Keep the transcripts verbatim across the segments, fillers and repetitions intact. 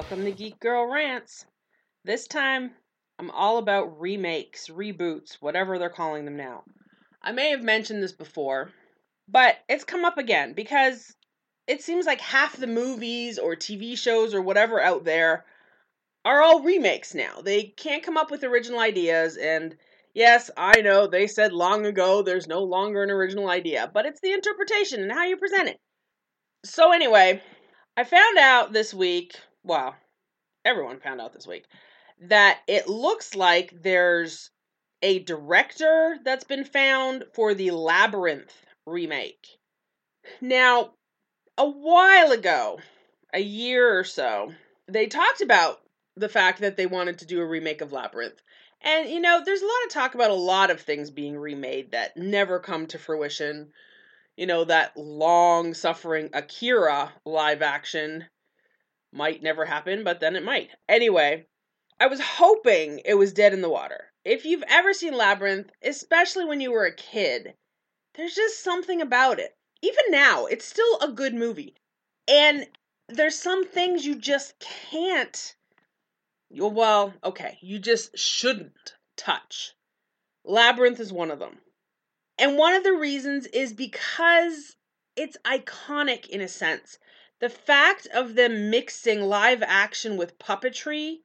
Welcome to Geek Girl Rants. This time, I'm all about remakes, reboots, whatever they're calling them now. I may have mentioned this before, but it's come up again because it seems like half the movies or T V shows or whatever out there are all remakes now. They can't come up with original ideas, and yes, I know they said long ago there's no longer an original idea, but it's the interpretation and how you present it. So anyway, I found out this week, well, everyone found out this week, that it looks like there's a director that's been found for the Labyrinth remake. Now, a while ago, a year or so, they talked about the fact that they wanted to do a remake of Labyrinth. And, you know, there's a lot of talk about a lot of things being remade that never come to fruition. You know, that long-suffering Akira live action might never happen, but then it might. Anyway, I was hoping it was dead in the water. If you've ever seen Labyrinth, especially when you were a kid, there's just something about it. Even now, it's still a good movie. And there's some things you just can't, well, okay, you just shouldn't touch. Labyrinth is one of them. And one of the reasons is because it's iconic in a sense. The fact of them mixing live action with puppetry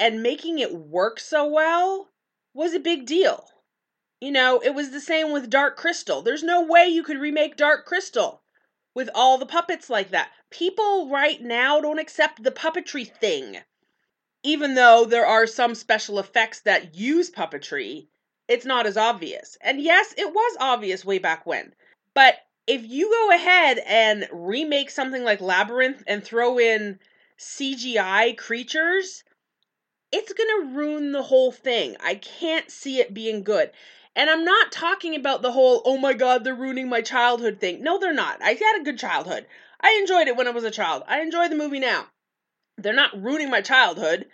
and making it work so well was a big deal. You know, it was the same with Dark Crystal. There's no way you could remake Dark Crystal with all the puppets like that. People right now don't accept the puppetry thing. Even though there are some special effects that use puppetry, it's not as obvious. And yes, it was obvious way back when. But if you go ahead and remake something like Labyrinth and throw in C G I creatures, it's going to ruin the whole thing. I can't see it being good. And I'm not talking about the whole, oh my God, they're ruining my childhood thing. No, they're not. I had a good childhood. I enjoyed it when I was a child. I enjoy the movie now. They're not ruining my childhood.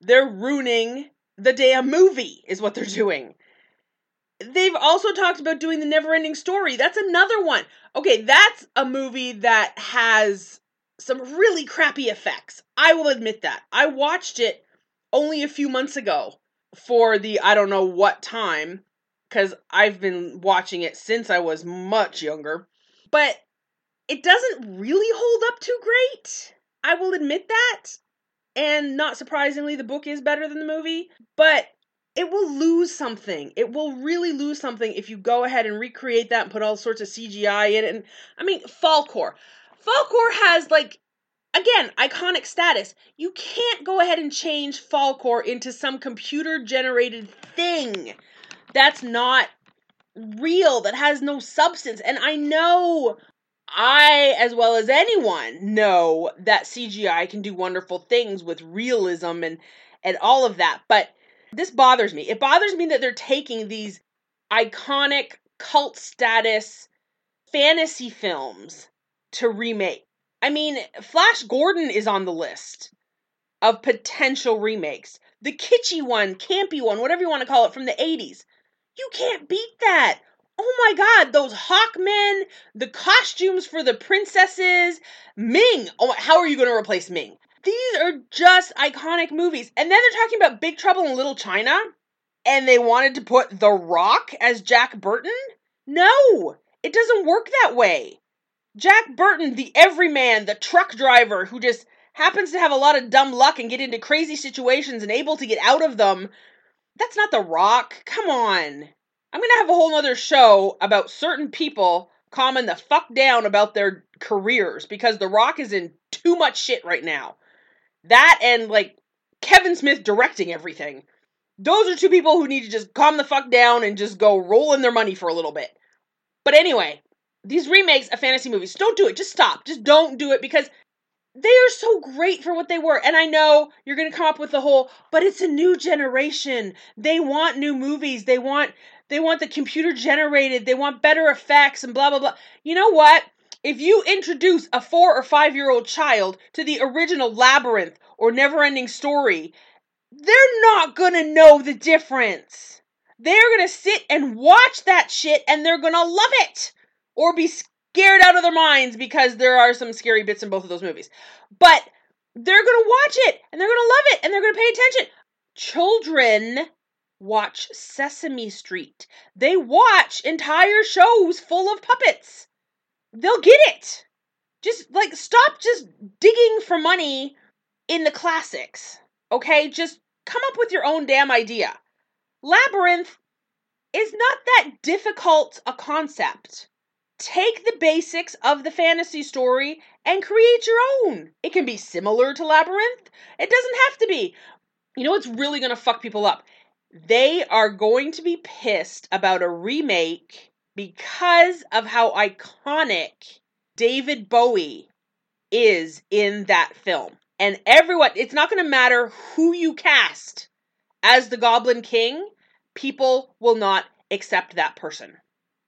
They're ruining the damn movie is what they're doing. They've also talked about doing the Neverending Story. That's another one. Okay, that's a movie that has some really crappy effects. I will admit that. I watched it only a few months ago for the I don't know what time, because I've been watching it since I was much younger. But it doesn't really hold up too great. I will admit that. And not surprisingly, the book is better than the movie. But it will lose something. It will really lose something if you go ahead and recreate that and put all sorts of C G I in it. And I mean, Falkor. Falkor has, like, again, iconic status. You can't go ahead and change Falkor into some computer-generated thing that's not real, that has no substance. And I know I, as well as anyone, know that C G I can do wonderful things with realism and, and all of that, but this bothers me. It bothers me that they're taking these iconic cult status fantasy films to remake. I mean, Flash Gordon is on the list of potential remakes. The kitschy one, campy one, whatever you want to call it, from the eighties. You can't beat that. Oh my God, those Hawkmen, the costumes for the princesses, Ming. Oh, how are you going to replace Ming? These are just iconic movies. And then they're talking about Big Trouble in Little China, and they wanted to put The Rock as Jack Burton? No, it doesn't work that way. Jack Burton, the everyman, the truck driver who just happens to have a lot of dumb luck and get into crazy situations and able to get out of them, that's not The Rock. Come on. I'm going to have a whole other show about certain people calming the fuck down about their careers because The Rock is in too much shit right now. That and, like, Kevin Smith directing everything. Those are two people who need to just calm the fuck down and just go roll in their money for a little bit. But anyway, these remakes of fantasy movies, don't do it. Just stop. Just don't do it because they are so great for what they were. And I know you're going to come up with the whole, but it's a new generation. They want new movies. They want they want the computer generated. They want better effects and blah, blah, blah. You know what? If you introduce a four or five-year-old child to the original Labyrinth or Neverending Story, they're not going to know the difference. They're going to sit and watch that shit, and they're going to love it or be scared out of their minds because there are some scary bits in both of those movies. But they're going to watch it, and they're going to love it, and they're going to pay attention. Children watch Sesame Street. They watch entire shows full of puppets. They'll get it. Just, like, stop just digging for money in the classics, okay? Just come up with your own damn idea. Labyrinth is not that difficult a concept. Take the basics of the fantasy story and create your own. It can be similar to Labyrinth. It doesn't have to be. You know what's really going to fuck people up? They are going to be pissed about a remake because of how iconic David Bowie is in that film. And everyone, it's not going to matter who you cast as the Goblin King, people will not accept that person.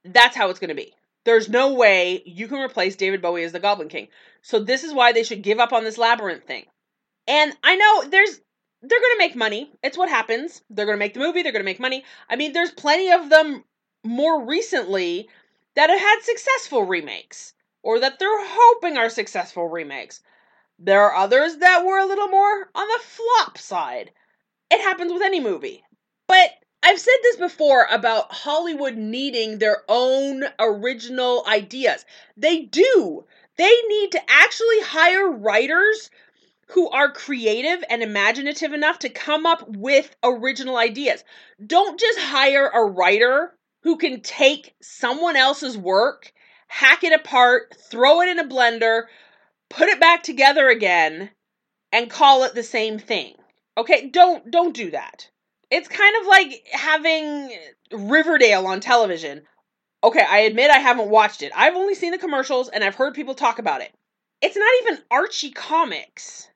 That's how it's going to be. There's no way you can replace David Bowie as the Goblin King. So this is why they should give up on this Labyrinth thing. And I know there's, they're going to make money. It's what happens. They're going to make the movie. They're going to make money. I mean, there's plenty of them more recently that have had successful remakes or that they're hoping are successful remakes. There are others that were a little more on the flop side. It happens with any movie. But I've said this before about Hollywood needing their own original ideas. They do. They need to actually hire writers who are creative and imaginative enough to come up with original ideas. Don't just hire a writer who can take someone else's work, hack it apart, throw it in a blender, put it back together again, and call it the same thing. Okay, don't don't do that. It's kind of like having Riverdale on television. Okay, I admit I haven't watched it. I've only seen the commercials and I've heard people talk about it. It's not even Archie Comics.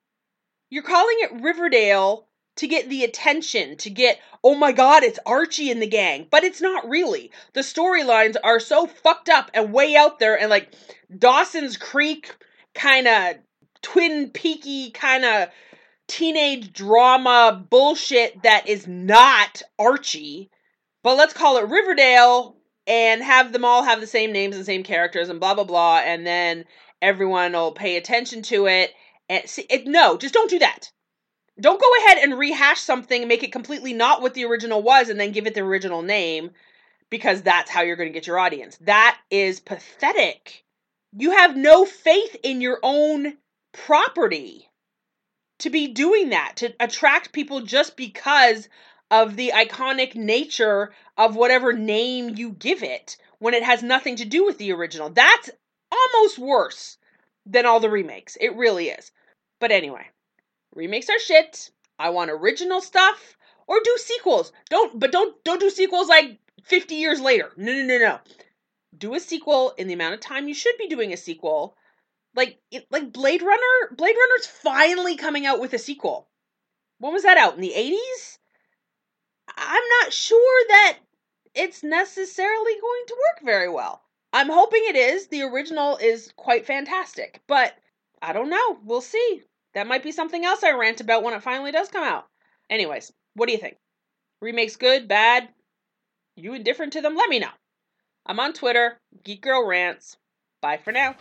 You're calling it Riverdale to get the attention, to get, oh my god, it's Archie and the gang. But it's not really. The storylines are so fucked up and way out there, and like Dawson's Creek kind of Twin Peaky kind of teenage drama bullshit that is not Archie, but let's call it Riverdale and have them all have the same names and same characters and blah, blah, blah, and then everyone will pay attention to it. And see, it, no, just don't do that. Don't go ahead and rehash something and make it completely not what the original was and then give it the original name, because that's how you're going to get your audience. That is pathetic. You have no faith in your own property to be doing that, to attract people just because of the iconic nature of whatever name you give it when it has nothing to do with the original. That's almost worse than all the remakes. It really is. But anyway, remakes are shit. I want original stuff, or do sequels. Don't, but don't, don't do sequels like fifty years later. No, no, no, no. Do a sequel in the amount of time you should be doing a sequel. Like, like Blade Runner, Blade Runner's finally coming out with a sequel. When was that out? In the eighties? I'm not sure that it's necessarily going to work very well. I'm hoping it is. The original is quite fantastic, but I don't know. We'll see. That might be something else I rant about when it finally does come out. Anyways, what do you think? Remakes good, bad? You indifferent to them? Let me know. I'm on Twitter, Geek Girl Rants. Bye for now.